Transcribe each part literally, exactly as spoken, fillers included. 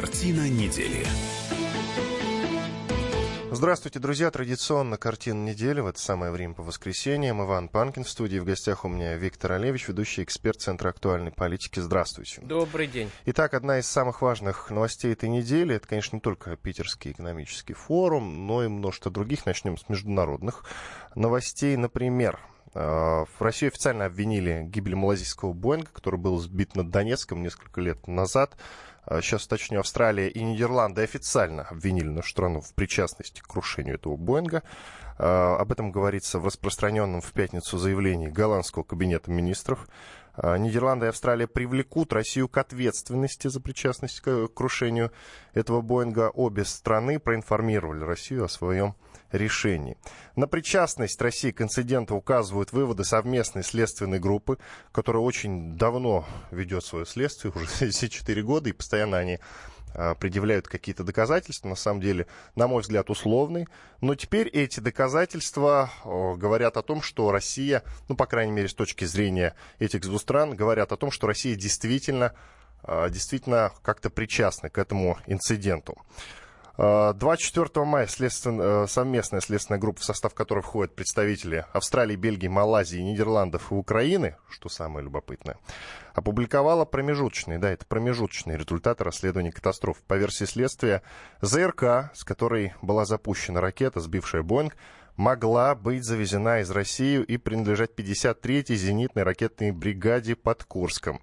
Картина недели. Здравствуйте, друзья. Традиционно «Картина недели». В это самое время по воскресеньям. Иван Панкин в студии. В гостях у меня Виктор Олевич, ведущий эксперт Центра актуальной политики. Здравствуйте. Добрый день. Итак, одна из самых важных новостей этой недели — это, конечно, не только Питерский экономический форум, но и множество других. Начнем с международных новостей. Например, в России официально обвинили гибель малайзийского боинга, который был сбит над Донецком несколько лет назад. Сейчас уточню, Австралия и Нидерланды официально обвинили нашу страну в причастности к крушению этого боинга. Об этом говорится в распространенном в пятницу заявлении голландского кабинета министров. Нидерланды и Австралия привлекут Россию к ответственности за причастность к крушению этого боинга. Обе страны проинформировали Россию о своем решений. На причастность России к инциденту указывают выводы совместной следственной группы, которая очень давно ведет свое следствие, уже все четыре года, и постоянно они предъявляют какие-то доказательства, на самом деле, на мой взгляд, условные. Но теперь эти доказательства говорят о том, что Россия, ну, по крайней мере, с точки зрения этих двух стран, говорят о том, что Россия действительно, действительно как-то причастна к этому инциденту. двадцать четвёртого мая следствен... совместная следственная группа, в состав которой входят представители Австралии, Бельгии, Малайзии, Нидерландов и Украины, что самое любопытное, опубликовала промежуточные, да, это промежуточные результаты расследования катастроф. По версии следствия, ЗРК, с которой была запущена ракета, сбившая «Боинг», могла быть завезена из России и принадлежать пятьдесят третьей зенитной ракетной бригаде под Курском.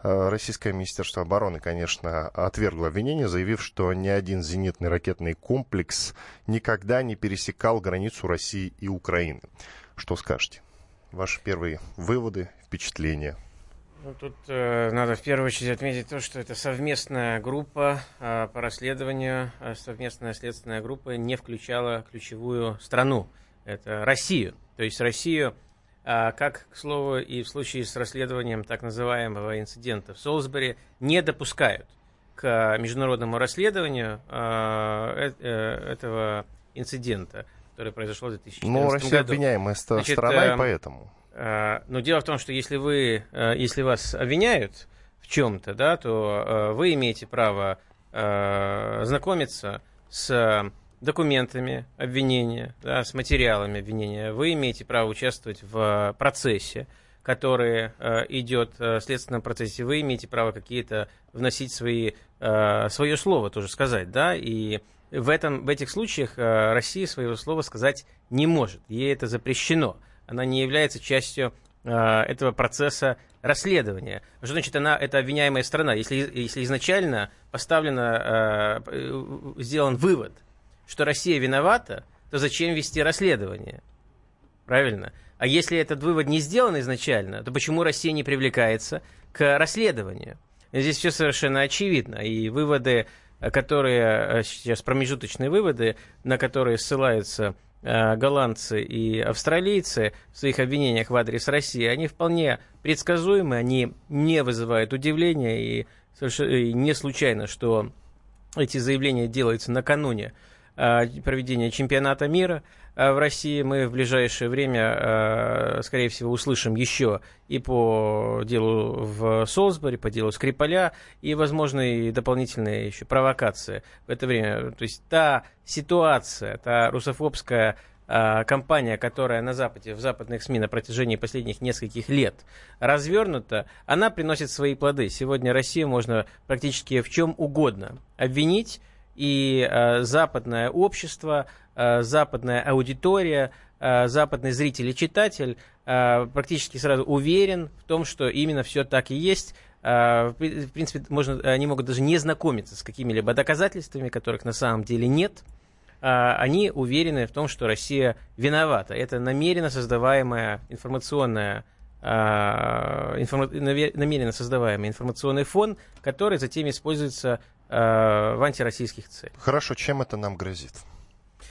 Российское министерство обороны, конечно, отвергло обвинение, заявив, что ни один зенитный ракетный комплекс никогда не пересекал границу России и Украины. Что скажете? Ваши первые выводы, впечатления? Ну, тут э, надо в первую очередь отметить то, что это совместная группа э, по расследованию, э, совместная следственная группа не включала ключевую страну. Это Россию. То есть Россию... как, к слову, и в случае с расследованием так называемого инцидента в Солсбери, не допускают к международному расследованию э, э, этого инцидента, который произошел в две тысячи четырнадцатом году. Ну, Россия обвиняемая Значит, страна, и поэтому. Э, э, но дело в том, что если, вы, э, если вас обвиняют в чем-то, да, то э, вы имеете право э, знакомиться с... документами обвинения, да, с материалами обвинения. Вы имеете право участвовать в процессе, который э, идет, в следственном процессе. Вы имеете право какие-то вносить свои, э, свое слово тоже сказать, да, и в, этом, в этих случаях э, Россия своего слова сказать не может. Ей это запрещено. Она не является частью э, этого процесса расследования. Что значит она, это обвиняемая страна? Если, если изначально поставлено, э, сделан вывод, что Россия виновата, то зачем вести расследование? Правильно? А если этот вывод не сделан изначально, то почему Россия не привлекается к расследованию? Здесь все совершенно очевидно. И выводы, которые сейчас промежуточные выводы, на которые ссылаются голландцы и австралийцы в своих обвинениях в адрес России, они вполне предсказуемы, они не вызывают удивления. И не случайно, что эти заявления делаются накануне проведения чемпионата мира в России. Мы в ближайшее время, скорее всего, услышим еще и по делу в Солсбери, по делу Скрипаля, и, возможно, и дополнительные еще провокации в это время. То есть та ситуация, та русофобская компания, которая на Западе, в западных СМИ на протяжении последних нескольких лет развернута, она приносит свои плоды. Сегодня Россию можно практически в чем угодно обвинить, и э, западное общество, э, западная аудитория, э, западный зритель и читатель э, практически сразу уверен в том, что именно все так и есть. Э, в, в принципе, можно, они могут даже не знакомиться с какими-либо доказательствами, которых на самом деле нет. Э, они уверены в том, что Россия виновата. Это намеренно создаваемая информационная э, информ... намеренно создаваемый информационный фон, который затем используется в антироссийских целях. Хорошо, чем это нам грозит?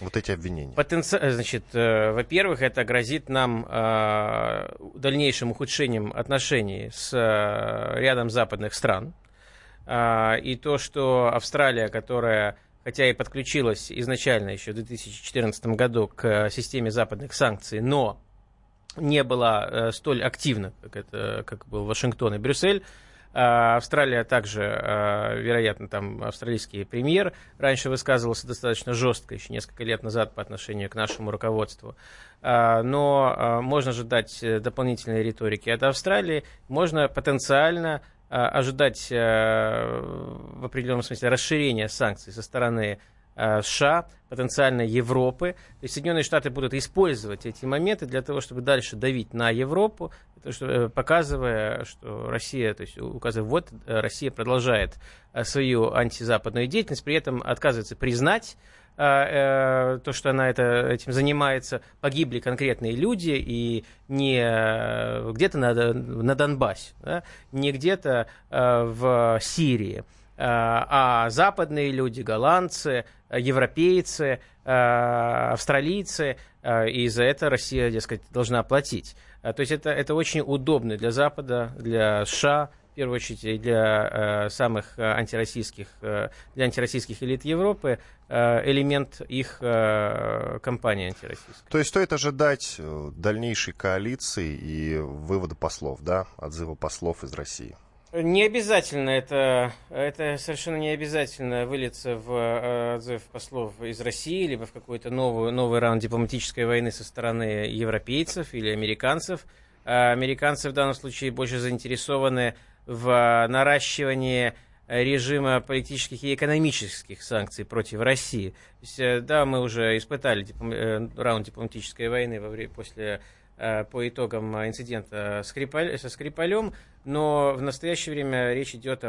Вот эти обвинения. Потенци... Значит, э, во-первых, это грозит нам э, дальнейшим ухудшением отношений с э, рядом западных стран. Э, и то, что Австралия, которая, хотя и подключилась изначально еще в две тысячи четырнадцатом году к системе западных санкций, но не была э, столь активна, как, это, как был Вашингтон и Брюссель, Австралия также, вероятно, там австралийский премьер раньше высказывался достаточно жестко, еще несколько лет назад, по отношению к нашему руководству. Но можно ожидать дополнительной риторики от Австралии, можно потенциально ожидать в определенном смысле расширения санкций со стороны США, потенциально Европы. То есть Соединенные Штаты будут использовать эти моменты для того, чтобы дальше давить на Европу, показывая, что Россия, то есть указывая, вот Россия продолжает свою антизападную деятельность, при этом отказывается признать то, что она это, этим занимается. Погибли конкретные люди, и не где-то на, на Донбассе, да, не где-то в Сирии, а западные люди, голландцы, европейцы, австралийцы, и за это Россия, дескать, должна платить. То есть это, это очень удобно для Запада, для США, в первую очередь, и для самых антироссийских, для антироссийских элит Европы, элемент их кампании антироссийской. То есть стоит ожидать дальнейшей коалиции и вывода послов, да, отзыва послов из России? Не обязательно это, это совершенно не обязательно выльется в отзыв послов из России, либо в какой-то новый, новый раунд дипломатической войны со стороны европейцев или американцев. Американцы в данном случае больше заинтересованы в наращивании режима политических и экономических санкций против России. То есть, да, мы уже испытали диплом, раунд дипломатической войны во время, после по итогам инцидента со Скрипалем, но в настоящее время речь идет о,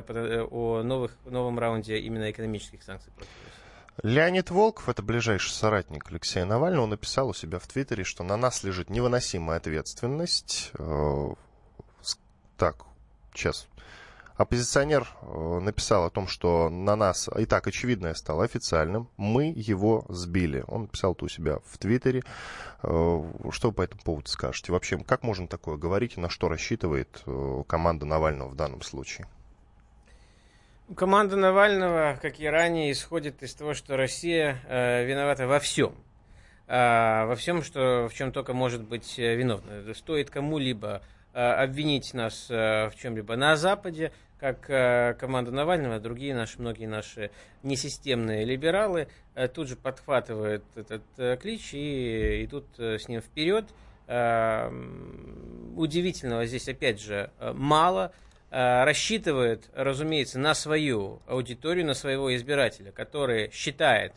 о новых, новом раунде именно экономических санкций против России. Леонид Волков, это ближайший соратник Алексея Навального, написал у себя в Твиттере, что на нас лежит невыносимая ответственность. Так, сейчас. Оппозиционер написал о том, что на нас и так очевидное стало официальным. Мы его сбили. Он написал это у себя в Твиттере. Что вы по этому поводу скажете? Вообще, как можно такое говорить? На что рассчитывает команда Навального в данном случае? Команда Навального, как и ранее, исходит из того, что Россия виновата во всем. Во всем, что, в чем только может быть виновна. Стоит кому-либо обвинить нас в чем-либо на Западе, как команда Навального, другие наши, многие наши несистемные либералы тут же подхватывают этот клич и идут с ним вперед. Удивительного здесь, опять же, мало. Рассчитывает, разумеется, на свою аудиторию, на своего избирателя, который считает,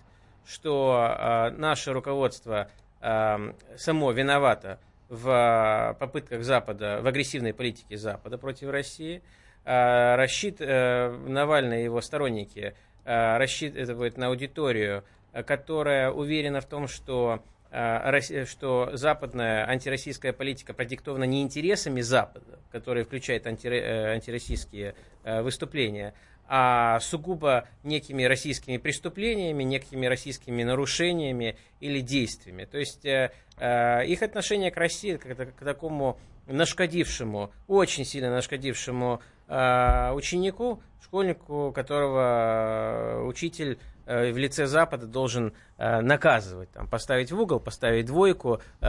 что наше руководство само виновато в попытках Запада, в агрессивной политике Запада против России. Рассчит... Навальный и его сторонники рассчитывают на аудиторию, которая уверена в том, что, что западная антироссийская политика продиктована не интересами Запада, которые включают анти... антироссийские выступления, а сугубо некими российскими преступлениями, некими российскими нарушениями или действиями. То есть э, э, их отношение к России, к, к такому нашкодившему, очень сильно нашкодившему э, ученику, школьнику, которого учитель э, в лице Запада должен э, наказывать, там, поставить в угол, поставить двойку, э,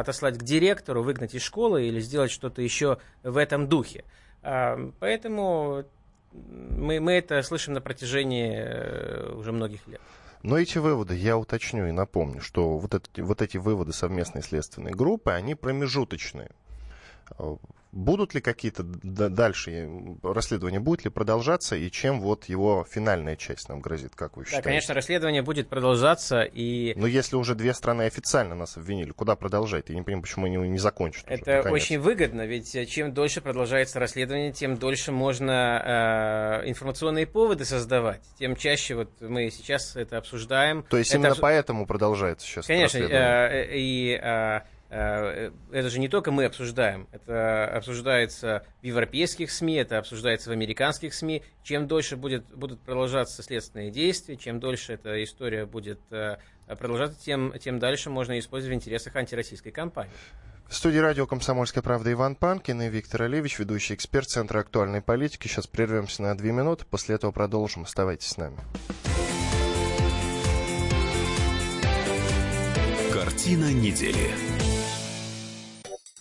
отослать к директору, выгнать из школы или сделать что-то еще в этом духе. Э, поэтому... Мы, мы это слышим на протяжении уже многих лет. Но эти выводы, я уточню и напомню, что вот, это, вот эти выводы совместной следственной группы, они промежуточные. Будут ли какие-то дальше расследования, будет ли продолжаться, и чем вот его финальная часть нам грозит, как вы считаете? Да, конечно, расследование будет продолжаться. И... Но если уже две страны официально нас обвинили, куда продолжать? Я не понимаю, почему они не закончат. Это уже, очень выгодно, ведь чем дольше продолжается расследование, тем дольше можно э, информационные поводы создавать, тем чаще вот мы сейчас это обсуждаем. То есть это именно обсу... поэтому продолжается сейчас конечно, расследование? Конечно, э, и... Э, это же не только мы обсуждаем, это обсуждается в европейских СМИ, это обсуждается в американских СМИ. Чем дольше будет, будут продолжаться следственные действия, чем дольше эта история будет продолжаться, тем, тем дальше можно использовать в интересах антироссийской кампании. В студии радио «Комсомольская правда» Иван Панкин и Виктор Олевич, ведущий эксперт Центра актуальной политики. Сейчас прервемся на две минуты, после этого продолжим. Оставайтесь с нами. Картина недели.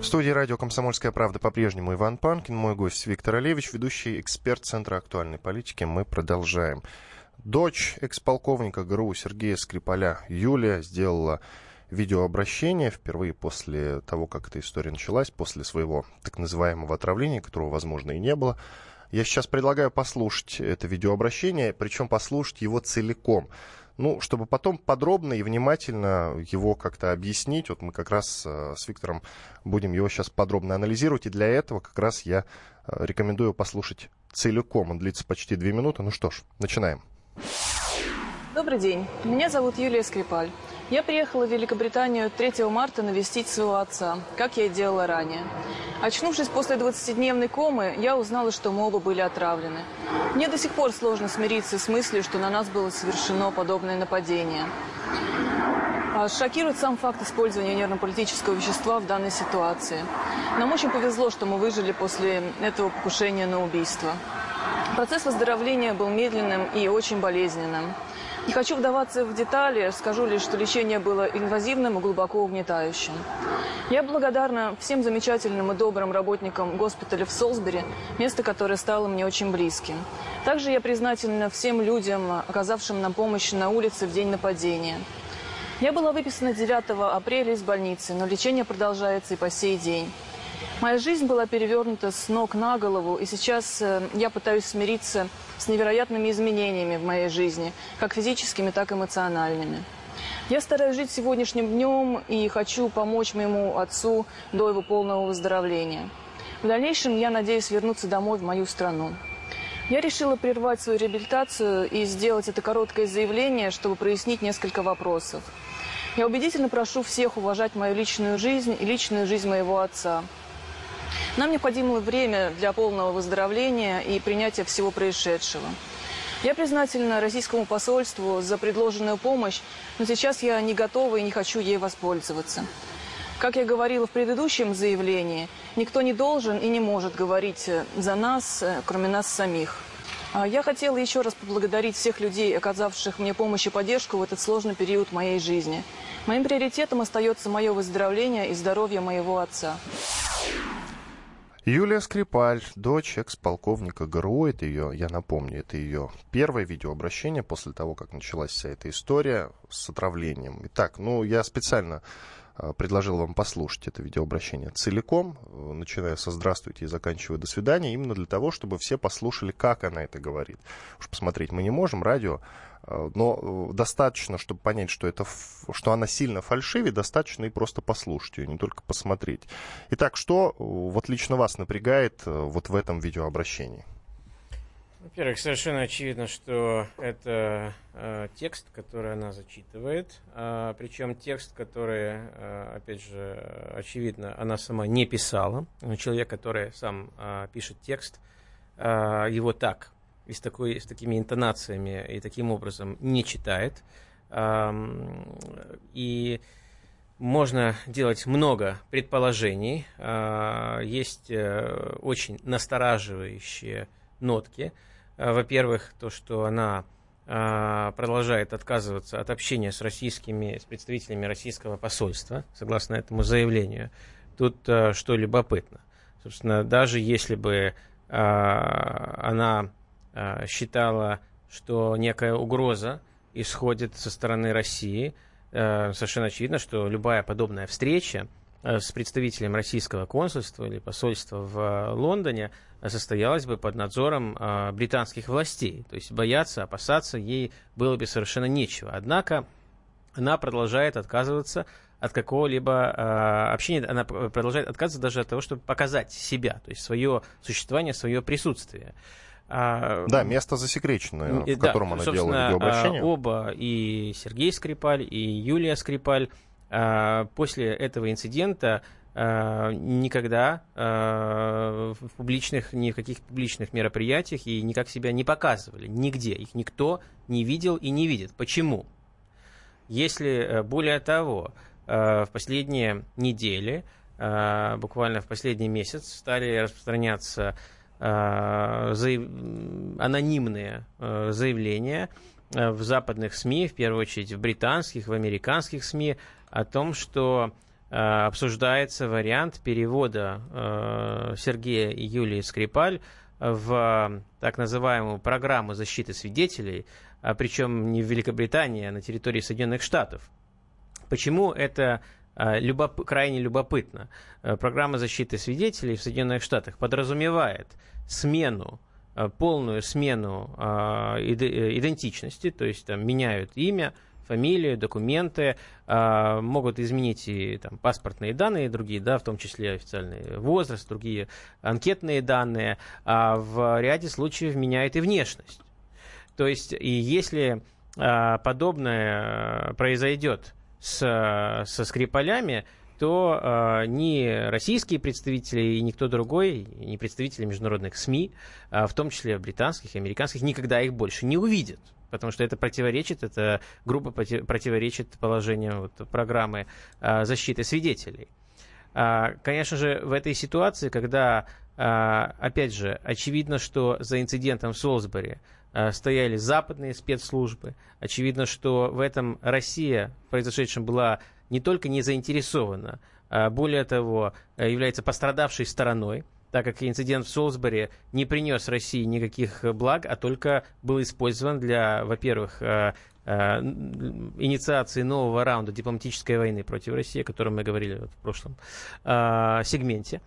В студии радио «Комсомольская правда» по-прежнему Иван Панкин, мой гость Виктор Олевич, ведущий эксперт Центра актуальной политики. Мы продолжаем. Дочь экс-полковника ГРУ Сергея Скрипаля Юлия сделала видеообращение впервые после того, как эта история началась, после своего так называемого отравления, которого, возможно, и не было. Я сейчас предлагаю послушать это видеообращение, причем послушать его целиком. Ну, чтобы потом подробно и внимательно его как-то объяснить. Вот мы как раз с Виктором будем его сейчас подробно анализировать. И для этого как раз я рекомендую послушать целиком. Он длится почти две минуты. Ну что ж, начинаем. Добрый день. Меня зовут Юлия Скрипаль. Я приехала в Великобританию третьего марта навестить своего отца, как я и делала ранее. Очнувшись после двадцатидневной комы, я узнала, что мы оба были отравлены. Мне до сих пор сложно смириться с мыслью, что на нас было совершено подобное нападение. Шокирует сам факт использования нервно-паралитического вещества в данной ситуации. Нам очень повезло, что мы выжили после этого покушения на убийство. Процесс выздоровления был медленным и очень болезненным. Не хочу вдаваться в детали, скажу лишь, что лечение было инвазивным и глубоко угнетающим. Я благодарна всем замечательным и добрым работникам госпиталя в Солсбери, место, которое стало мне очень близким. Также я признательна всем людям, оказавшим нам помощь на улице в день нападения. Я была выписана девятого апреля из больницы, но лечение продолжается и по сей день. Моя жизнь была перевернута с ног на голову, и сейчас я пытаюсь смириться с невероятными изменениями в моей жизни, как физическими, так и эмоциональными. Я стараюсь жить сегодняшним днем и хочу помочь моему отцу до его полного выздоровления. В дальнейшем я надеюсь вернуться домой в мою страну. Я решила прервать свою реабилитацию и сделать это короткое заявление, чтобы прояснить несколько вопросов. Я убедительно прошу всех уважать мою личную жизнь и личную жизнь моего отца. Нам необходимо время для полного выздоровления и принятия всего происшедшего. Я признательна российскому посольству за предложенную помощь, но сейчас я не готова и не хочу ей воспользоваться. Как я говорила в предыдущем заявлении, никто не должен и не может говорить за нас, кроме нас самих. Я хотела еще раз поблагодарить всех людей, оказавших мне помощь и поддержку в этот сложный период моей жизни. Моим приоритетом остается мое выздоровление и здоровье моего отца. Юлия Скрипаль, дочь экс-полковника ГРУ, это ее, я напомню, это ее первое видеообращение после того, как началась вся эта история с отравлением. Итак, ну я специально предложил вам послушать это видеообращение целиком, начиная со «Здравствуйте» и заканчивая «До свидания», именно для того, чтобы все послушали, как она это говорит. Уж посмотреть мы не можем, радио, но достаточно, чтобы понять, что, это, что она сильно фальшивит, достаточно и просто послушать ее, не только посмотреть. Итак, что вот лично вас напрягает вот в этом видеообращении? Во-первых, совершенно очевидно, что это э, текст, который она зачитывает, э, причем текст, который, э, опять же, очевидно, она сама не писала. Человек, который сам э, пишет текст, э, его так, и с, такой, с такими интонациями и таким образом не читает. Э, и можно делать много предположений. Э, есть э, очень настораживающие нотки. Во-первых, то, что она э, продолжает отказываться от общения с российскими, с представителями российского посольства, согласно этому заявлению. Тут э, что любопытно. Собственно, даже если бы э, она э, считала, что некая угроза исходит со стороны России, э, совершенно очевидно, что любая подобная встреча с представителем российского консульства или посольства в Лондоне состоялась бы под надзором британских властей. То есть бояться, опасаться ей было бы совершенно нечего. Однако она продолжает отказываться от какого-либо общения, она продолжает отказываться даже от того, чтобы показать себя, то есть свое существование, свое присутствие. А, да, место засекреченное, в да, котором она делала видеообращение. Оба, и Сергей Скрипаль, и Юлия Скрипаль, после этого инцидента э, никогда э, в публичных, ни в каких публичных мероприятиях и никак себя не показывали. Нигде. Их никто не видел и не видит. Почему? Если, более того, э, в последние недели, э, буквально в последний месяц, стали распространяться э, заяв... анонимные э, заявления в западных СМИ, в первую очередь в британских, в американских СМИ, о том, что э, обсуждается вариант перевода э, Сергея и Юлии Скрипаль в так называемую программу защиты свидетелей, а причем не в Великобритании, а на территории Соединенных Штатов. Почему это э, любоп... крайне любопытно? Э, программа защиты свидетелей в Соединенных Штатах подразумевает смену, полную смену э, идентичности, то есть там меняют имя, фамилию, документы, э, могут изменить и там, паспортные данные, другие, да, в том числе официальный возраст, другие анкетные данные, а в ряде случаев меняют и внешность. То есть, и если э, подобное произойдет с, со Скрипалями, то э, ни российские представители и никто другой, ни представители международных СМИ, э, в том числе британских и американских, никогда их больше не увидят, потому что это противоречит, это грубо противоречит положению вот, программы э, защиты свидетелей. Э, конечно же, в этой ситуации, когда, э, опять же, очевидно, что за инцидентом в Солсбери э, стояли западные спецслужбы, очевидно, что в этом Россия, в произошедшем, была не только не заинтересована, а более того, является пострадавшей стороной, так как инцидент в Солсбери не принес России никаких благ, а только был использован для, во-первых, инициации нового раунда дипломатической войны против России, о котором мы говорили в прошлом сегменте,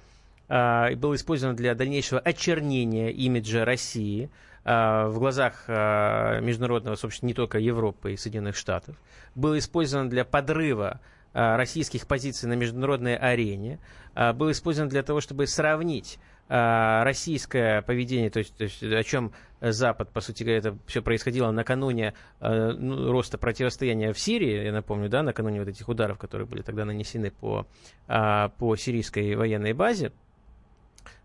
и был использован для дальнейшего очернения имиджа России в глазах международного сообщества, не только Европы и Соединенных Штатов, был использован для подрыва российских позиций на международной арене, был использован для того, чтобы сравнить российское поведение, то есть, то есть о чем Запад, по сути говоря, это все происходило накануне ну, роста противостояния в Сирии, я напомню, да, накануне вот этих ударов, которые были тогда нанесены по, по сирийской военной базе,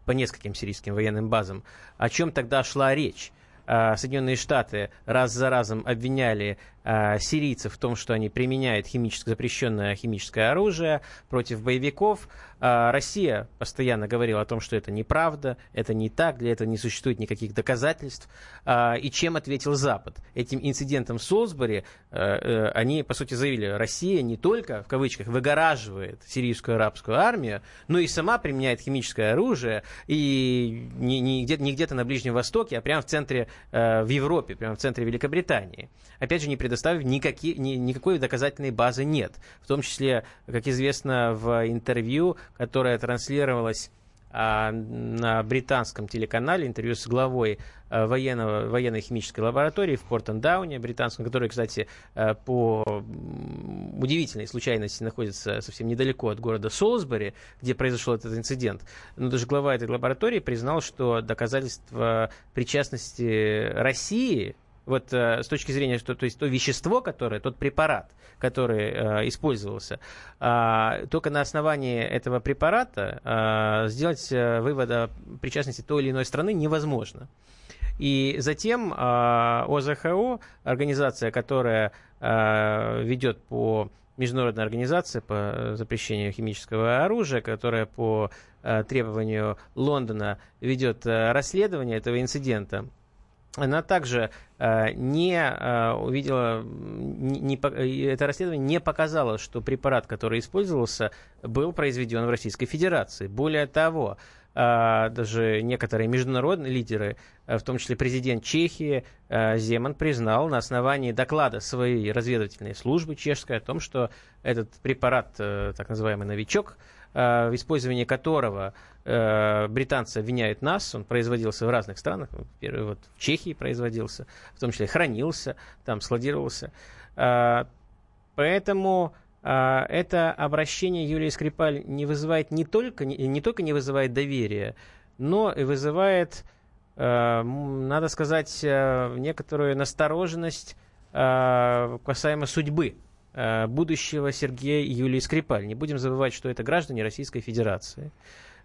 по нескольким сирийским военным базам, о чем тогда шла речь. Соединенные Штаты раз за разом обвиняли сирийцев в том, что они применяют химически, запрещенное химическое оружие против боевиков. Россия постоянно говорила о том, что это неправда, это не так, для этого не существует никаких доказательств. И чем ответил Запад? Этим инцидентом в Солсбери они, по сути, заявили, Россия не только, в кавычках, выгораживает сирийскую арабскую армию, но и сама применяет химическое оружие, и не, не, где-то, не где-то на Ближнем Востоке, а прямо в центре, в Европе, прямо в центре Великобритании. Опять же, не предоставляет доставив, никакие, ни, никакой доказательной базы нет. В том числе, как известно, в интервью, которое транслировалось а, на британском телеканале, интервью с главой а, военного, военной химической лаборатории в Портендауне, британском, который, кстати, а, по удивительной случайности находится совсем недалеко от города Солсбери, где произошел этот инцидент. Но даже глава этой лаборатории признал, что доказательства причастности России... Вот э, с точки зрения, что то есть то вещество, которое, тот препарат, который э, использовался, э, только на основании этого препарата э, сделать э, вывод о причастности той или иной страны невозможно. И затем э, ОЗХО, организация, которая э, ведет по международной организации по запрещению химического оружия, которая по э, требованию Лондона ведет э, расследование этого инцидента, она также э, не э, увидела, не, не, это расследование не показало, что препарат, который использовался, был произведен в Российской Федерации. Более того, э, даже некоторые международные лидеры, э, в том числе президент Чехии э, Земан, признал на основании доклада своей разведывательной службы чешской о том, что этот препарат, э, так называемый «Новичок», в использовании которого э, британцы обвиняют нас, он производился в разных странах, первый вот в Чехии производился, в том числе хранился, там складировался. Э, поэтому э, это обращение Юлии Скрипаль не вызывает не только не, не только не вызывает доверия, но и вызывает, э, надо сказать, э, некоторую настороженность э, касаемо судьбы будущего Сергея и Юлии Скрипаль. Не будем забывать, что это граждане Российской Федерации.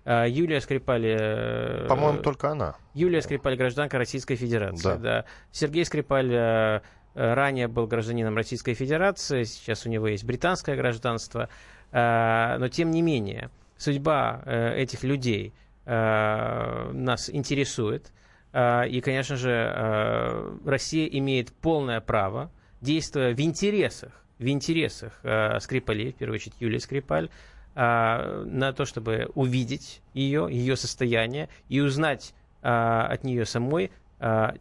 Юлия Скрипаль... По-моему, только она. Юлия Скрипаль — гражданка Российской Федерации. Да. Да. Сергей Скрипаль ранее был гражданином Российской Федерации, сейчас у него есть британское гражданство. Но, тем не менее, судьба этих людей нас интересует. И, конечно же, Россия имеет полное право, действуя в интересах, в интересах Скрипалей, в первую очередь Юлии Скрипаль, на то, чтобы увидеть ее, ее состояние и узнать от нее самой,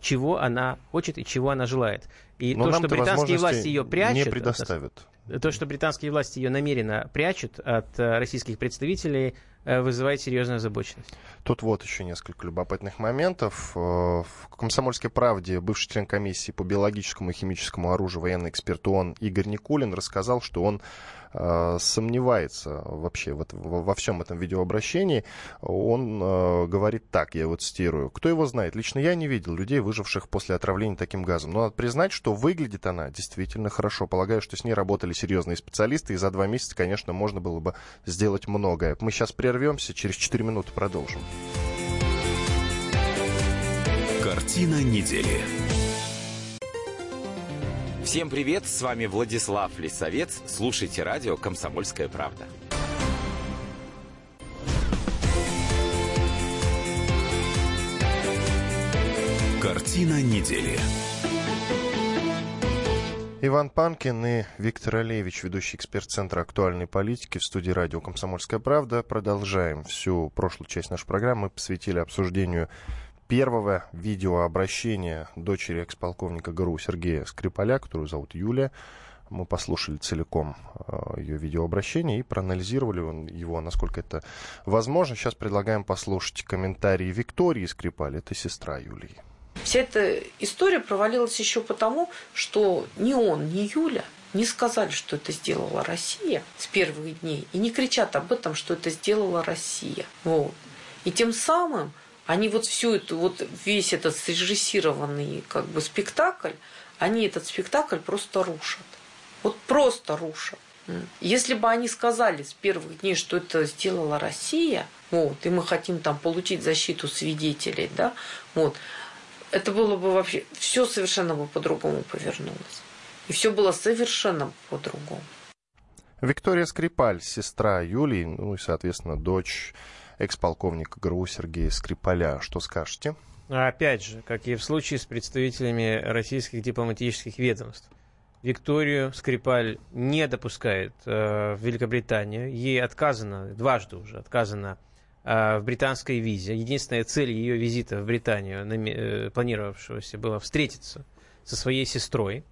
чего она хочет и чего она желает. И но то, что британские власти ее прячут, не предоставят. То, что британские власти ее намеренно прячут от российских представителей, вызывает серьезную озабоченность. Тут вот еще несколько любопытных моментов. В «Комсомольской правде» бывший член комиссии по биологическому и химическому оружию, военный эксперт ООН Игорь Никулин рассказал, что он сомневается вообще в этом, во всем этом видеообращении. Он э, говорит так, я его цитирую. «Кто его знает? Лично я не видел людей, выживших после отравления таким газом. Но надо признать, что выглядит она действительно хорошо. Полагаю, что с ней работали серьезные специалисты, и за два месяца, конечно, можно было бы сделать многое». Мы сейчас прервемся, через четыре минуты продолжим. Картина недели. Всем привет, с вами Владислав Лисовец. Слушайте радио «Комсомольская правда». Картина недели. Иван Панкин и Виктор Олевич, ведущий эксперт Центра актуальной политики в студии радио «Комсомольская правда». Продолжаем. Всю прошлую часть нашей программы мы посвятили обсуждению первого видеообращения дочери экс-полковника ГРУ Сергея Скрипаля, которую зовут Юлия. Мы послушали целиком ее видеообращение и проанализировали его, насколько это возможно. Сейчас предлагаем послушать комментарии Виктории Скрипаль, это сестра Юлии. Вся эта история провалилась еще потому, что ни он, ни Юля не сказали, что это сделала Россия с первых дней, и не кричат об этом, что это сделала Россия. Вот. И тем самым они вот всю эту, вот весь этот срежиссированный как бы спектакль, они этот спектакль просто рушат. Вот просто рушат. Если бы они сказали с первых дней, что это сделала Россия, вот, и мы хотим там получить защиту свидетелей, да, вот, это было бы вообще, все совершенно бы по-другому повернулось. И все было совершенно по-другому. Виктория Скрипаль, сестра Юлии, ну и, соответственно, дочь экс-полковник ГРУ Сергея Скрипаля. Что скажете? Опять же, как и в случае с представителями российских дипломатических ведомств, Викторию Скрипаль не допускает э, в Великобританию. Ей отказано, дважды уже отказано э, в британской визе. Единственная цель ее визита в Британию, нами, э, планировавшегося, была встретиться со своей сестрой.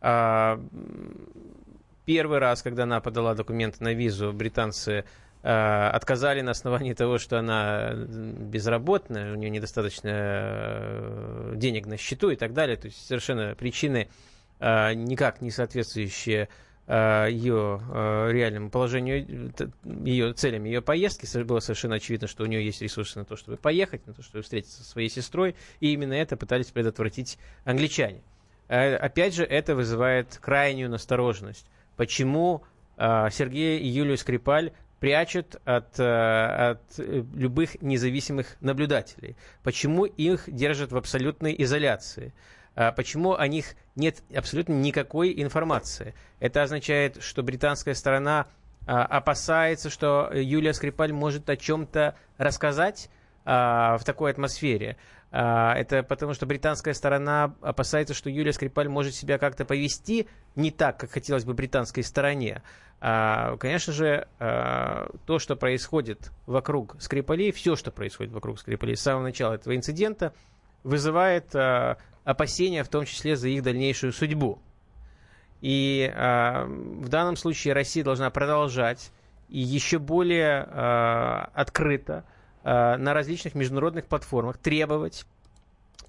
Э, первый раз, когда она подала документы на визу, британцы отказали на основании того, что она безработная, у нее недостаточно денег на счету и так далее. То есть совершенно причины, никак не соответствующие ее реальному положению, ее целям, ее поездки. Было совершенно очевидно, что у нее есть ресурсы на то, чтобы поехать, на то, чтобы встретиться со своей сестрой. И именно это пытались предотвратить англичане. Опять же, это вызывает крайнюю настороженность. Почему Сергей и Юлию Скрипаль прячут от, от любых независимых наблюдателей? Почему их держат в абсолютной изоляции? Почему о них нет абсолютно никакой информации? Это означает, что британская сторона опасается, что Юлия Скрипаль может о чем-то рассказать в такой атмосфере. Это потому, что британская сторона опасается, что Юлия Скрипаль может себя как-то повести не так, как хотелось бы британской стороне. Конечно же, то, что происходит вокруг Скрипалей, все, что происходит вокруг Скрипалей с самого начала этого инцидента, вызывает опасения, в том числе за их дальнейшую судьбу. И в данном случае Россия должна продолжать и еще более открыто на различных международных платформах требовать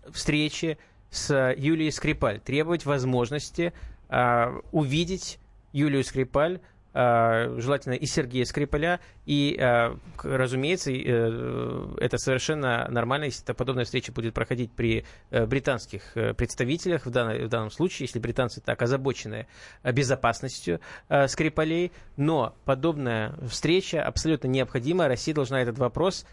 встречи с Юлией Скрипаль, требовать возможности э, увидеть Юлию Скрипаль, желательно и Сергея Скрипаля, и, разумеется, это совершенно нормально, если подобная встреча будет проходить при британских представителях, в данном случае, если британцы так озабочены безопасностью Скрипалей, но подобная встреча абсолютно необходима, Россия должна этот вопрос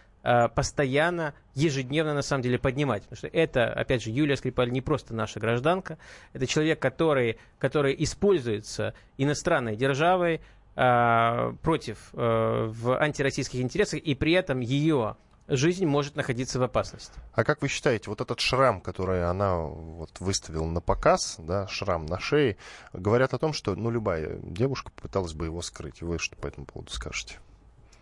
постоянно, ежедневно, на самом деле, поднимать. Потому что это, опять же, Юлия Скрипаль не просто наша гражданка, это человек, который, который используется иностранной державой э, против, э, в антироссийских интересах, и при этом ее жизнь может находиться в опасности. А как вы считаете, вот этот шрам, который она вот выставила на показ, да, шрам на шее, говорят о том, что ну, любая девушка попыталась бы его скрыть. Вы что по этому поводу скажете?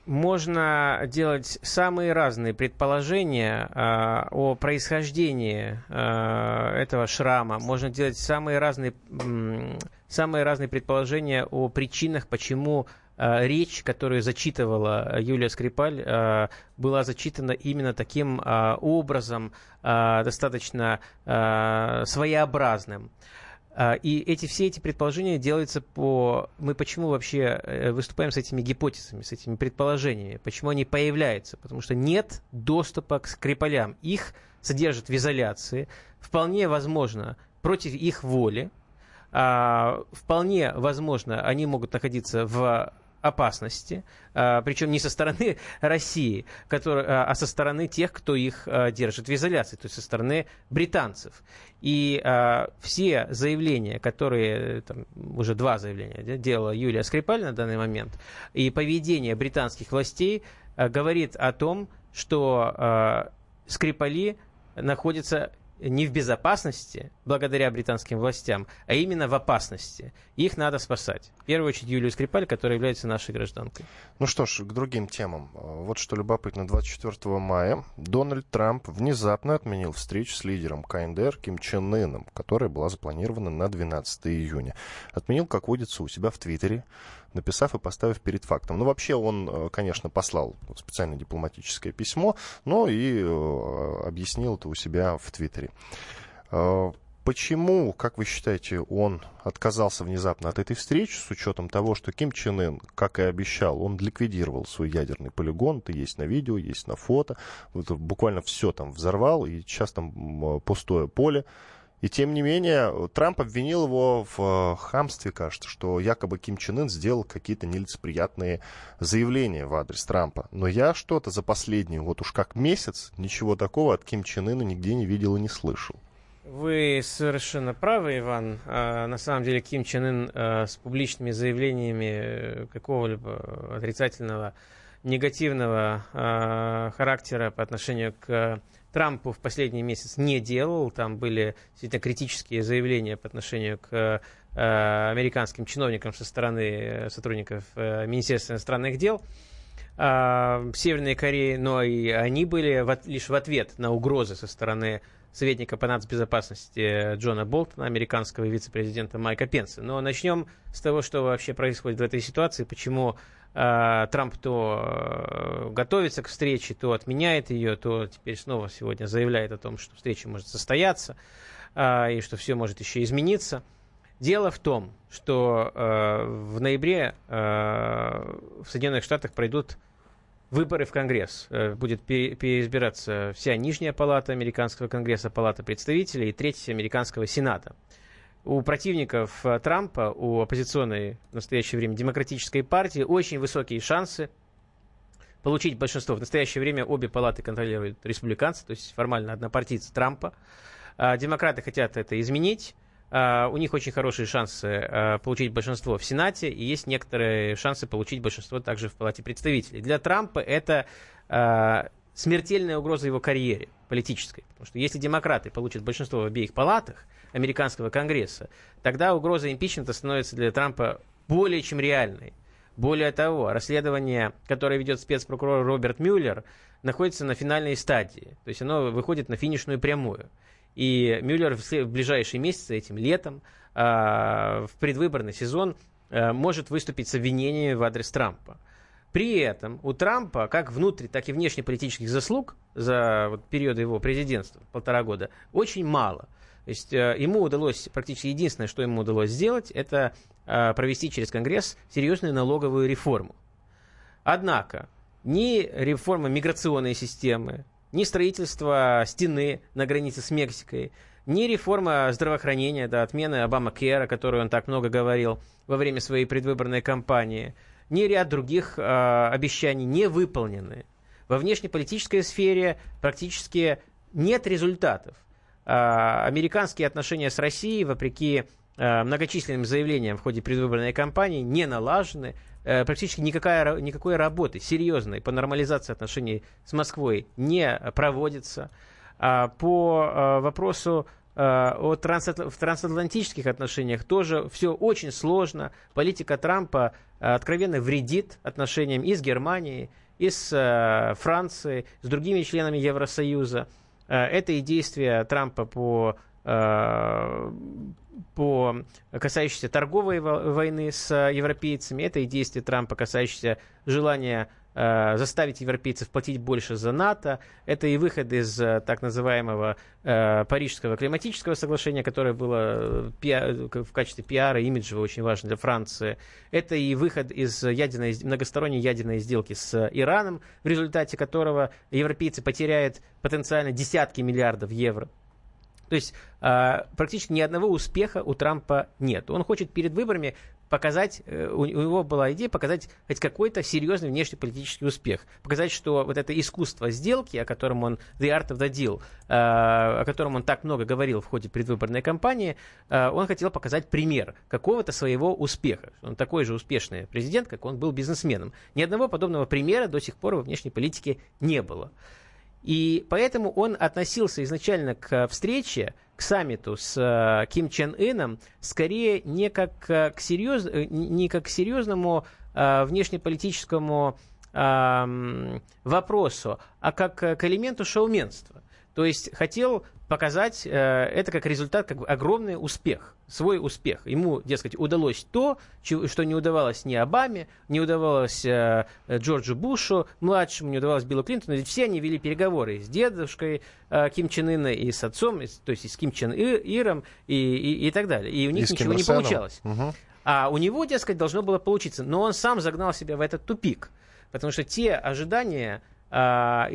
Можно делать самые разные предположения э, о происхождении э, этого шрама. Можно делать самые разные, э, самые разные предположения о причинах, почему э, речь, которую зачитывала Юлия Скрипаль, э, была зачитана именно таким э, образом, э, достаточно э, своеобразным. И эти, все эти предположения делаются по... Мы почему вообще выступаем с этими гипотезами, с этими предположениями? Почему они появляются? Потому что нет доступа к Скрипалям. Их содержат в изоляции. Вполне возможно, против их воли. Вполне возможно, они могут находиться в опасности. Причем не со стороны России, а со стороны тех, кто их держит в изоляции. То есть со стороны британцев. И э, все заявления, которые, там, уже два заявления делала Юлия Скрипаль на данный момент, и поведение британских властей э, говорит о том, что э, Скрипали находятся не в безопасности, благодаря британским властям, а именно в опасности. Их надо спасать. В первую очередь Юлию Скрипаль, которая является нашей гражданкой. Ну что ж, к другим темам. Вот что любопытно. двадцать четвёртого мая Дональд Трамп внезапно отменил встречу с лидером ка эн дэ эр Ким Чен Ыном, которая была запланирована на двенадцатое июня. Отменил, как водится, у себя в Твиттере, написав и поставив перед фактом. Ну, вообще, он, конечно, послал специальное дипломатическое письмо, но и объяснил это у себя в Твиттере. Почему, как вы считаете, он отказался внезапно от этой встречи, с учетом того, что Ким Чен Ын, как и обещал, он ликвидировал свой ядерный полигон, это есть на видео, есть на фото, вот, буквально все там взорвал, и сейчас там пустое поле. И тем не менее, Трамп обвинил его в хамстве, кажется, что якобы Ким Чен Ын сделал какие-то нелицеприятные заявления в адрес Трампа. Но я что-то за последний, вот уж как месяц, ничего такого от Ким Чен Ына нигде не видел и не слышал. Вы совершенно правы, Иван. На самом деле Ким Чен Ын с публичными заявлениями какого-либо отрицательного, негативного характера по отношению к Трампу в последний месяц не делал. Там были действительно критические заявления по отношению к э, американским чиновникам со стороны сотрудников э, Министерства иностранных дел э, Северной Кореи, но и они были в, лишь в ответ на угрозы со стороны советника по нацбезопасности Джона Болтона, американского вице-президента Майка Пенса. Но начнем с того, что вообще происходит в этой ситуации, почему Трамп то готовится к встрече, то отменяет ее, то теперь снова сегодня заявляет о том, что встреча может состояться и что все может еще измениться. Дело в том, что в ноябре в Соединенных Штатах пройдут выборы в Конгресс. Будет переизбираться вся нижняя палата американского Конгресса, палата представителей и треть американского Сената. У противников Трампа, у оппозиционной в настоящее время демократической партии очень высокие шансы получить большинство. В настоящее время обе палаты контролируют республиканцы, то есть формально однопартийцы Трампа. Демократы хотят это изменить. У них очень хорошие шансы получить большинство в Сенате, и есть некоторые шансы получить большинство также в Палате представителей. Для Трампа это смертельная угроза его карьере политической. Потому что если демократы получат большинство в обеих палатах американского Конгресса, тогда угроза импичмента становится для Трампа более чем реальной. Более того, расследование, которое ведет спецпрокурор Роберт Мюллер, находится на финальной стадии. То есть оно выходит на финишную прямую. И Мюллер в ближайшие месяцы, этим летом, в предвыборный сезон, может выступить с обвинениями в адрес Трампа. При этом у Трампа, как внутри, так и внешнеполитических заслуг за вот период его президентства, полтора года, очень мало. То есть ему удалось, практически единственное, что ему удалось сделать, это провести через Конгресс серьезную налоговую реформу. Однако ни реформа миграционной системы, ни строительство стены на границе с Мексикой, ни реформа здравоохранения, да, отмены Обама-Кера, о которой он так много говорил во время своей предвыборной кампании, ни ряд других э, обещаний не выполнены. Во внешнеполитической сфере практически нет результатов. Э, американские отношения с Россией, вопреки э, многочисленным заявлениям в ходе предвыборной кампании, не налажены. Э, практически никакая, никакой работы серьезной по нормализации отношений с Москвой не проводится. По вопросу о трансатл... в трансатлантических отношениях тоже все очень сложно. Политика Трампа откровенно вредит отношениям и с Германией, и с Францией, с другими членами Евросоюза. Это и действия Трампа по, по... касающиеся торговой войны с европейцами, это и действия Трампа, касающиеся желания заставить европейцев платить больше за НАТО. Это и выход из так называемого э, Парижского климатического соглашения, которое было пиар, в качестве пиара, имиджево очень важно для Франции. Это и выход из ядерной, многосторонней ядерной сделки с Ираном, в результате которого европейцы потеряют потенциально десятки миллиардов евро. То есть э, практически ни одного успеха у Трампа нет. Он хочет перед выборами показать, у него была идея показать хоть какой-то серьезный внешнеполитический успех. Показать, что вот это искусство сделки, о котором он, the art of the deal, о котором он так много говорил в ходе предвыборной кампании, он хотел показать пример какого-то своего успеха. Он такой же успешный президент, как он был бизнесменом. Ни одного подобного примера до сих пор во внешней политике не было. И поэтому он относился изначально к встрече, к саммиту с Ким Чен Ыном скорее не как к, серьез, не как к серьезному э, внешнеполитическому э, вопросу, а как к элементу шоуменства. То есть хотел показать э, это как результат, как огромный успех, свой успех. Ему, дескать, удалось то, чего, что не удавалось ни Обаме, не удавалось э, Джорджу Бушу младшему, не удавалось Биллу Клинтону. Ведь все они вели переговоры с дедушкой э, Ким Чен Ына и с отцом, и, то есть и с Ким Чен Иром и, и, и так далее. И у них и ничего не получалось. Угу. А у него, дескать, должно было получиться. Но он сам загнал себя в этот тупик, потому что те ожидания... И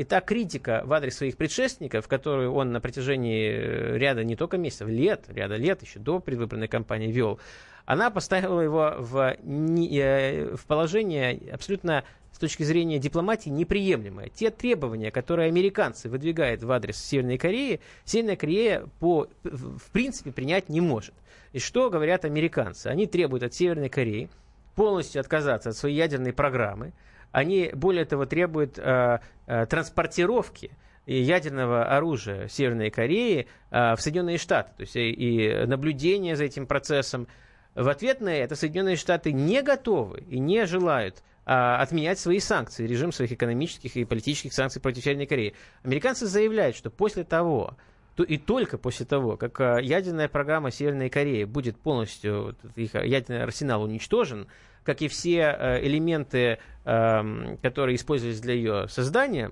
та критика в адрес своих предшественников, которую он на протяжении ряда не только месяцев, лет, ряда лет еще до предвыборной кампании вел, она поставила его в, в положение абсолютно с точки зрения дипломатии неприемлемое. Те требования, которые американцы выдвигают в адрес Северной Кореи, Северная Корея по, в принципе принять не может. И что говорят американцы? Они требуют от Северной Кореи полностью отказаться от своей ядерной программы. Они, более того, требуют э, транспортировки ядерного оружия Северной Кореи э, в Соединенные Штаты, то есть и, и наблюдение за этим процессом. В ответ на это Соединенные Штаты не готовы и не желают э, отменять свои санкции, режим своих экономических и политических санкций против Северной Кореи. Американцы заявляют, что после того, то и только после того, как э, ядерная программа Северной Кореи будет полностью, их ядерный арсенал уничтожен, как и все элементы, которые использовались для ее создания,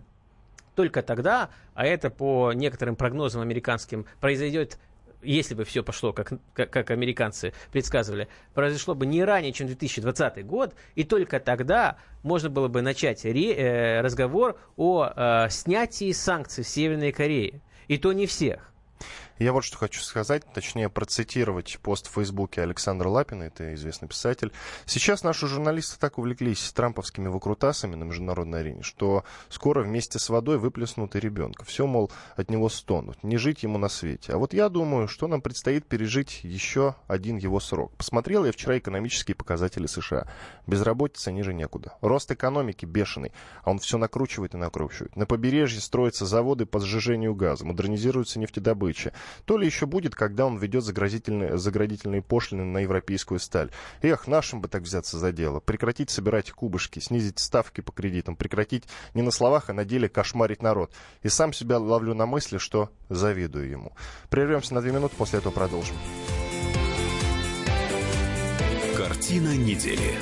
только тогда, а это по некоторым прогнозам американским произойдет, если бы все пошло, как, как, как американцы предсказывали, произошло бы не ранее, чем две тысячи двадцатый год, и только тогда можно было бы начать ре, разговор о э, снятии санкций с Северной Кореи, и то не всех. Я вот что хочу сказать, точнее процитировать пост в Фейсбуке Александра Лапина, это известный писатель. Сейчас наши журналисты так увлеклись трамповскими выкрутасами на международной арене, что скоро вместе с водой выплеснут и ребенка. Все, мол, от него стонут, не жить ему на свете. А вот я думаю, что нам предстоит пережить еще один его срок. Посмотрел я вчера экономические показатели США. Безработица ниже некуда. Рост экономики бешеный, а он все накручивает и накручивает. На побережье строятся заводы по сжижению газа, модернизируется нефтедобыча. То ли еще будет, когда он введет заградительные, заградительные пошлины на европейскую сталь. Эх, нашим бы так взяться за дело. Прекратить собирать кубышки, снизить ставки по кредитам, прекратить не на словах, а на деле кошмарить народ. И сам себя ловлю на мысли, что завидую ему. Прервемся на две минуты, после этого продолжим. Картина недели.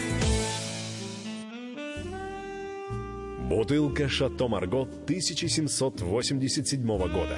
Бутылка «Шато Марго» тысяча семьсот восемьдесят седьмого года.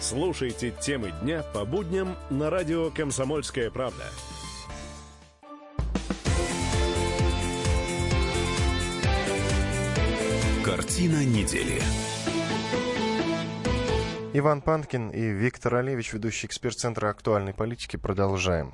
Слушайте темы дня по будням на радио «Комсомольская правда». Картина недели. Иван Панкин и Виктор Олевич, ведущий эксперт Центра актуальной политики. Продолжаем.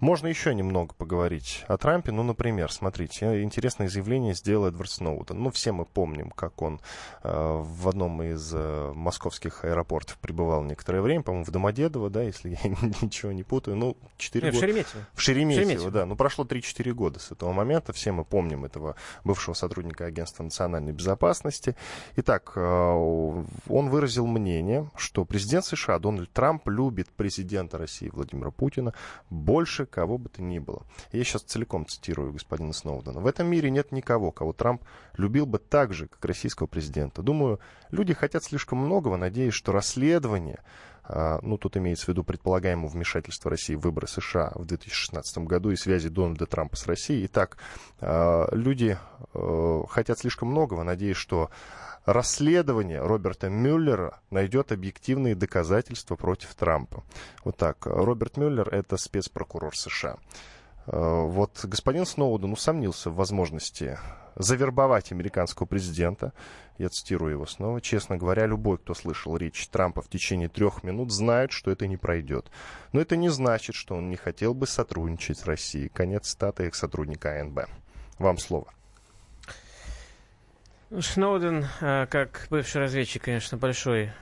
Можно еще немного поговорить о Трампе. Ну, например, смотрите, интересное заявление сделал Эдвард Сноуден. Ну, все мы помним, как он э, в одном из э, московских аэропортов пребывал некоторое время, по-моему, в Домодедово, да, если я ничего не путаю. Ну, четыре года. В Шереметьево. В Шереметьево, Шереметьево, да. Ну, прошло три-четыре года с этого момента. Все мы помним этого бывшего сотрудника Агентства национальной безопасности. Итак, э, он выразил мнение, что президент США Дональд Трамп любит президента России Владимира Путина больше кого бы то ни было. Я сейчас целиком цитирую господина Сноудена. «В этом мире нет никого, кого Трамп любил бы так же, как российского президента. Думаю, люди хотят слишком многого, надеясь, что расследование, э, ну тут имеется в виду предполагаемое вмешательство России в выборы США в две тысячи шестнадцатом году и связи Дональда Трампа с Россией. Итак, э, люди э, хотят слишком многого, надеясь, что расследование Роберта Мюллера найдет объективные доказательства против Трампа». Вот так. Роберт Мюллер — это спецпрокурор США. Вот господин Сноуден усомнился в возможности завербовать американского президента. Я цитирую его снова. «Честно говоря, любой, кто слышал речь Трампа в течение трех минут, знает, что это не пройдет. Но это не значит, что он не хотел бы сотрудничать с Россией». Конец цитаты экс-сотрудника АНБ. Вам слово. Сноуден, как бывший разведчик, конечно, большой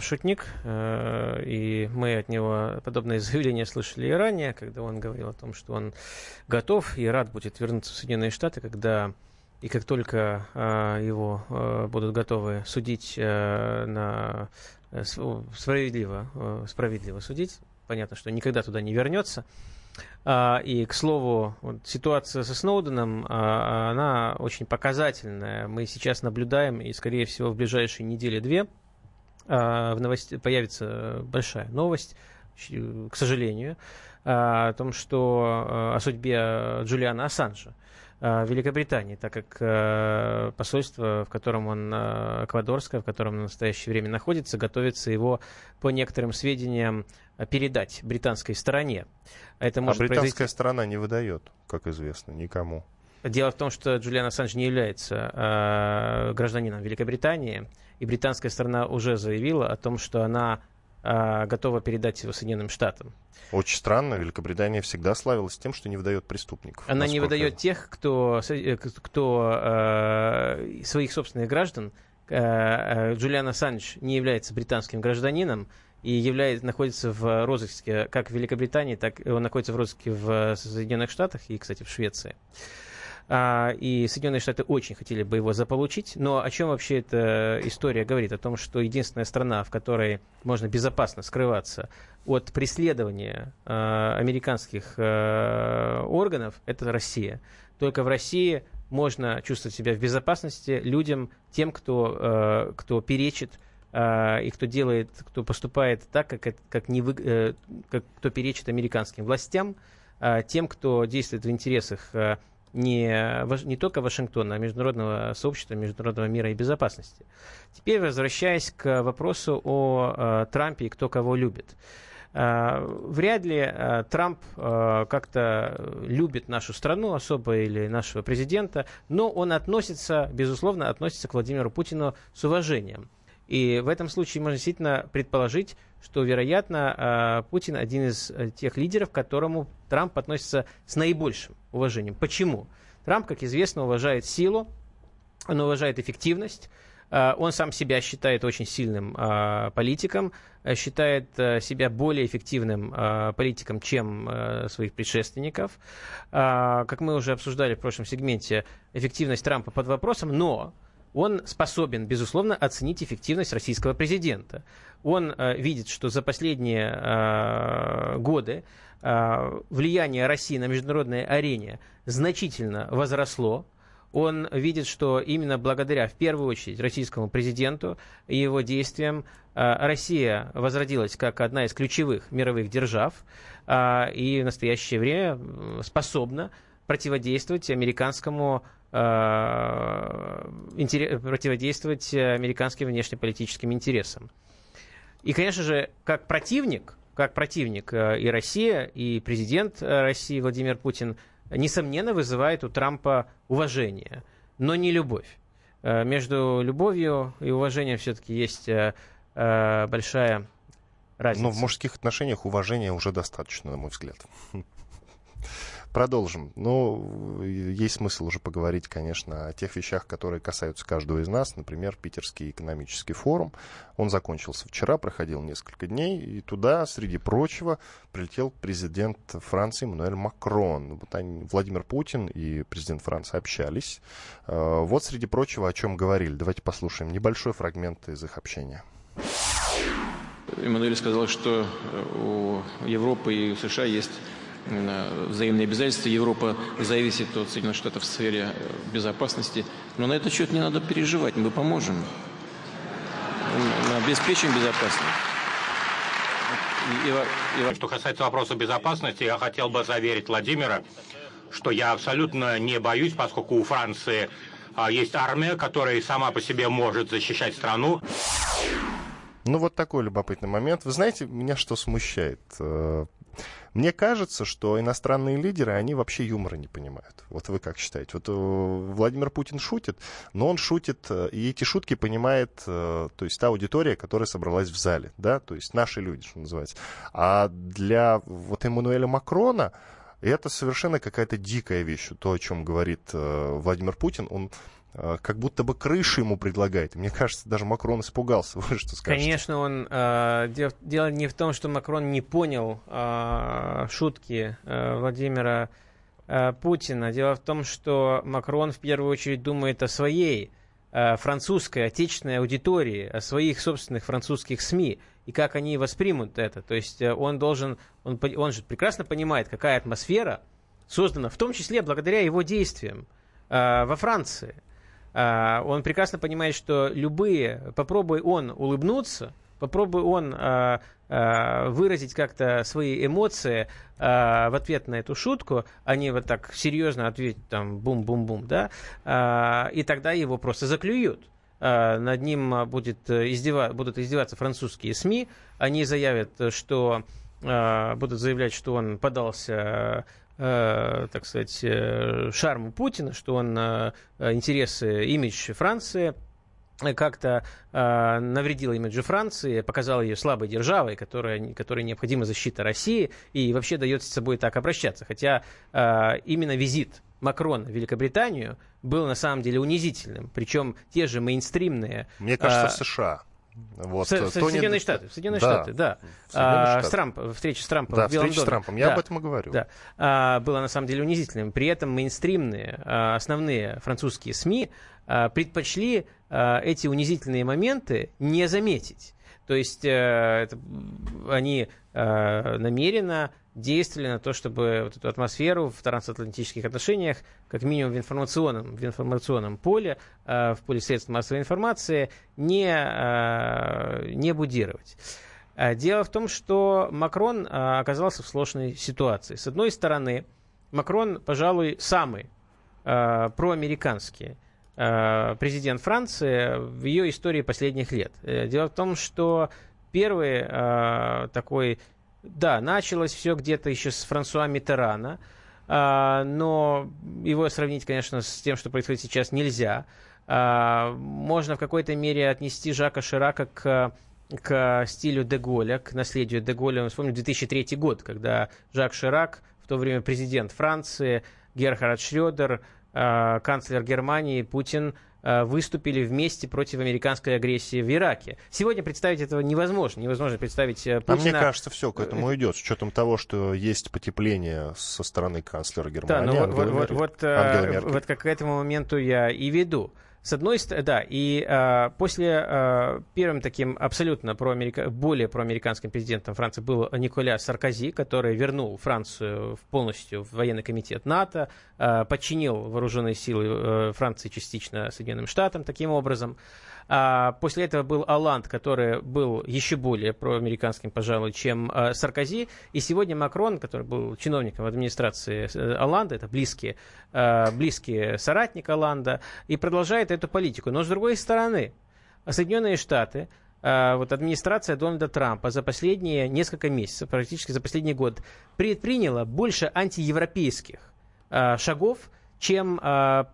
шутник, и мы от него подобные заявления слышали и ранее, когда он говорил о том, что он готов и рад будет вернуться в Соединенные Штаты, когда и как только его будут готовы судить на справедливо, справедливо судить, понятно, что никогда туда не вернется. И, к слову, вот ситуация со Сноуденом, она очень показательная. Мы сейчас наблюдаем, и, скорее всего, в ближайшие недели-две в новости появится большая новость, к сожалению, о том, что о судьбе Джулиана Ассанжа в Великобритании, так как посольство, в котором он, эквадорское, в котором он в настоящее время находится, готовится его, по некоторым сведениям, передать британской стороне. Это может а британская произойти... сторона не выдает, как известно, никому. Дело в том, что Джулиан Ассанж не является гражданином Великобритании, и британская сторона уже заявила о том, что она готова передать его Соединенным Штатам. Очень странно. Великобритания всегда славилась тем, что не выдает преступников. Она насколько... не выдает тех, кто, кто э, своих собственных граждан. Э, Джулиан Ассанж не является британским гражданином и является, находится в розыске как в Великобритании, так и он находится в розыске в Соединенных Штатах и, кстати, в Швеции. И Соединенные Штаты очень хотели бы его заполучить. Но о чем вообще эта история говорит? О том, что единственная страна, в которой можно безопасно скрываться от преследования э, американских э, органов, это Россия. Только в России можно чувствовать себя в безопасности людям, тем, кто, э, кто перечит э, и кто делает, кто поступает так, как, как, не вы, э, как кто перечит американским властям, э, тем, кто действует в интересах э, Не, не только Вашингтона, а международного сообщества, международного мира и безопасности. Теперь, возвращаясь к вопросу о э, Трампе и кто кого любит. Э, вряд ли э, Трамп э, как-то любит нашу страну особо или нашего президента, но он относится, безусловно, относится к Владимиру Путину с уважением. И в этом случае можно действительно предположить, что, вероятно, Путин один из тех лидеров, к которому Трамп относится с наибольшим уважением. Почему? Трамп, как известно, уважает силу, он уважает эффективность, он сам себя считает очень сильным политиком, считает себя более эффективным политиком, чем своих предшественников. Как мы уже обсуждали в прошлом сегменте, эффективность Трампа под вопросом, но Он способен, безусловно, оценить эффективность российского президента. Он э, видит, что за последние э, годы э, влияние России на международной арене значительно возросло. Он видит, что именно благодаря, в первую очередь, российскому президенту и его действиям Россия возродилась как одна из ключевых мировых держав и в настоящее время способна противодействовать американскому, противодействовать американским внешнеполитическим интересам. И, конечно же, как противник, как противник и Россия, и президент России Владимир Путин несомненно вызывает у Трампа уважение, но не любовь. Между любовью и уважением все-таки есть большая разница. Но в мужских отношениях уважения уже достаточно, на мой взгляд. Продолжим. Ну, есть смысл уже поговорить, конечно, о тех вещах, которые касаются каждого из нас. Например, Питерский экономический форум. Он закончился вчера, проходил несколько дней. И туда, среди прочего, прилетел президент Франции Эммануэль Макрон. Вот они, Владимир Путин и президент Франции общались. Вот, среди прочего, о чем говорили. Давайте послушаем небольшой фрагмент из их общения. Эммануэль сказал, что у Европы и у США есть взаимные обязательства. Европа зависит от Соединенных Штатов в сфере безопасности. Но на этот счет не надо переживать. Мы поможем. Мы обеспечим безопасность. И, и... Что касается вопроса безопасности, я хотел бы заверить Владимира, что я абсолютно не боюсь, поскольку у Франции есть армия, которая сама по себе может защищать страну. Ну, вот такой любопытный момент. Вы знаете, меня что смущает? Мне кажется, что иностранные лидеры, они вообще юмора не понимают. Вот вы как считаете? Вот Владимир Путин шутит, но он шутит, и эти шутки понимает, то есть та аудитория, которая собралась в зале, да, то есть наши люди, что называется. А для вот Эммануэля Макрона это совершенно какая-то дикая вещь, то, о чем говорит Владимир Путин, он как будто бы крышу ему предлагает. Мне кажется, даже Макрон испугался. Вы что скажете? Конечно, он э, дел, дело не в том, что Макрон не понял э, шутки э, Владимира э, Путина. Дело в том, что Макрон в первую очередь думает о своей э, французской, отечественной аудитории, о своих собственных французских СМИ и как они воспримут это. То есть он должен, он, он же прекрасно понимает, какая атмосфера создана, в том числе благодаря его действиям э, во Франции. Он прекрасно понимает, что любые, попробуй он улыбнуться, попробуй он а, а, выразить как-то свои эмоции а, в ответ на эту шутку, а не вот так серьезно ответить там бум-бум-бум, да, а, и тогда его просто заклюют. А, над ним будет издева- будут издеваться французские СМИ, они заявят, что а, будут заявлять, что он поддался, Э, так сказать, э, шарму Путина, что он э, интересы, имидж Франции как-то э, навредил имиджу Франции, показал ее слабой державой, которая, которой необходима защита России, и вообще дает с собой так обращаться. Хотя э, именно визит Макрона в Великобританию был на самом деле унизительным. Причем те же мейнстримные... Мне кажется, э, в США... Вот, Со- Соединенные не... Штаты, Соединенные да. Штаты, да. Соединенные Штаты. А, с Трампом, встреча с Трампом да, в Белом доме. Да, встреча с Трампом, я да. об этом и говорю. Да. А, было на самом деле унизительным. При этом мейнстримные, а, основные французские СМИ а, предпочли а, эти унизительные моменты не заметить. То есть а, это, они а, намеренно действовали на то, чтобы вот эту атмосферу в трансатлантических отношениях, как минимум в информационном, в информационном поле, в поле средств массовой информации, не, не будировать. Дело в том, что Макрон оказался в сложной ситуации. С одной стороны, Макрон, пожалуй, самый проамериканский президент Франции в ее истории последних лет. Дело в том, что первый такой... Да, началось все где-то еще с Франсуа Миттерана, но его сравнить, конечно, с тем, что происходит сейчас, нельзя. Можно в какой-то мере отнести Жака Ширака к, к стилю де Голля, к наследию де Голля. Мы вспомним две тысячи третий год, когда Жак Ширак, в то время президент Франции, Герхард Шрёдер, канцлер Германии, Путин выступили вместе против американской агрессии в Ираке. Сегодня представить этого невозможно. Невозможно представить Путина... А мне кажется, все к этому идет, с учетом того, что есть потепление со стороны канцлера Германии. Да, но вот, вот, вот, вот, вот как к этому моменту я и веду. С одной стороны, да, и э, после э, первым таким абсолютно проамерика... более проамериканским президентом Франции был Николя Саркози, который вернул Францию полностью в военный комитет НАТО, э, подчинил вооруженные силы э, Франции частично Соединенным Штатам таким образом. А после этого был Оланд, который был еще более проамериканским, пожалуй, чем э, Саркози. И сегодня Макрон, который был чиновником в администрации э, Оланда, это близкий, э, близкий соратник Оланда, и продолжает эту политику. Но, с другой стороны, Соединенные Штаты, э, вот администрация Дональда Трампа за последние несколько месяцев, практически за последний год, предприняла больше антиевропейских э, шагов, чем... Э,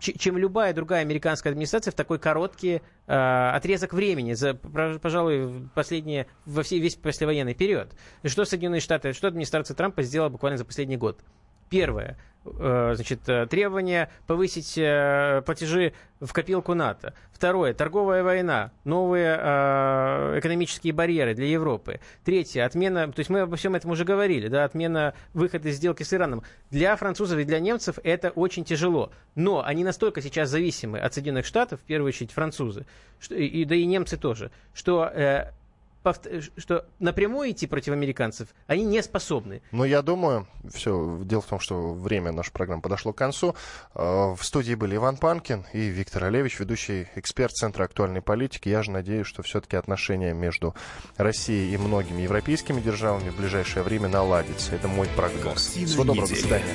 чем любая другая американская администрация в такой короткий э, отрезок времени, за, пожалуй, последние, во все, весь послевоенный период. И что Соединенные Штаты, что администрация Трампа сделала буквально за последний год? Первое, э, значит, требование повысить э, платежи в копилку НАТО. Второе, торговая война, новые э, экономические барьеры для Европы. Третье, отмена, то есть мы обо всем этом уже говорили, да, отмена выхода из сделки с Ираном. Для французов и для немцев это очень тяжело, но они настолько сейчас зависимы от Соединенных Штатов, в первую очередь французы, что, и, да и немцы тоже, что... Э, что напрямую идти против американцев они не способны. Но я думаю, все, дело в том, что время нашей программы подошло к концу. В студии были Иван Панкин и Виктор Олевич, ведущий эксперт Центра актуальной политики. Я же надеюсь, что все-таки отношения между Россией и многими европейскими державами в ближайшее время наладятся. Это мой прогноз. Всего доброго, до свидания.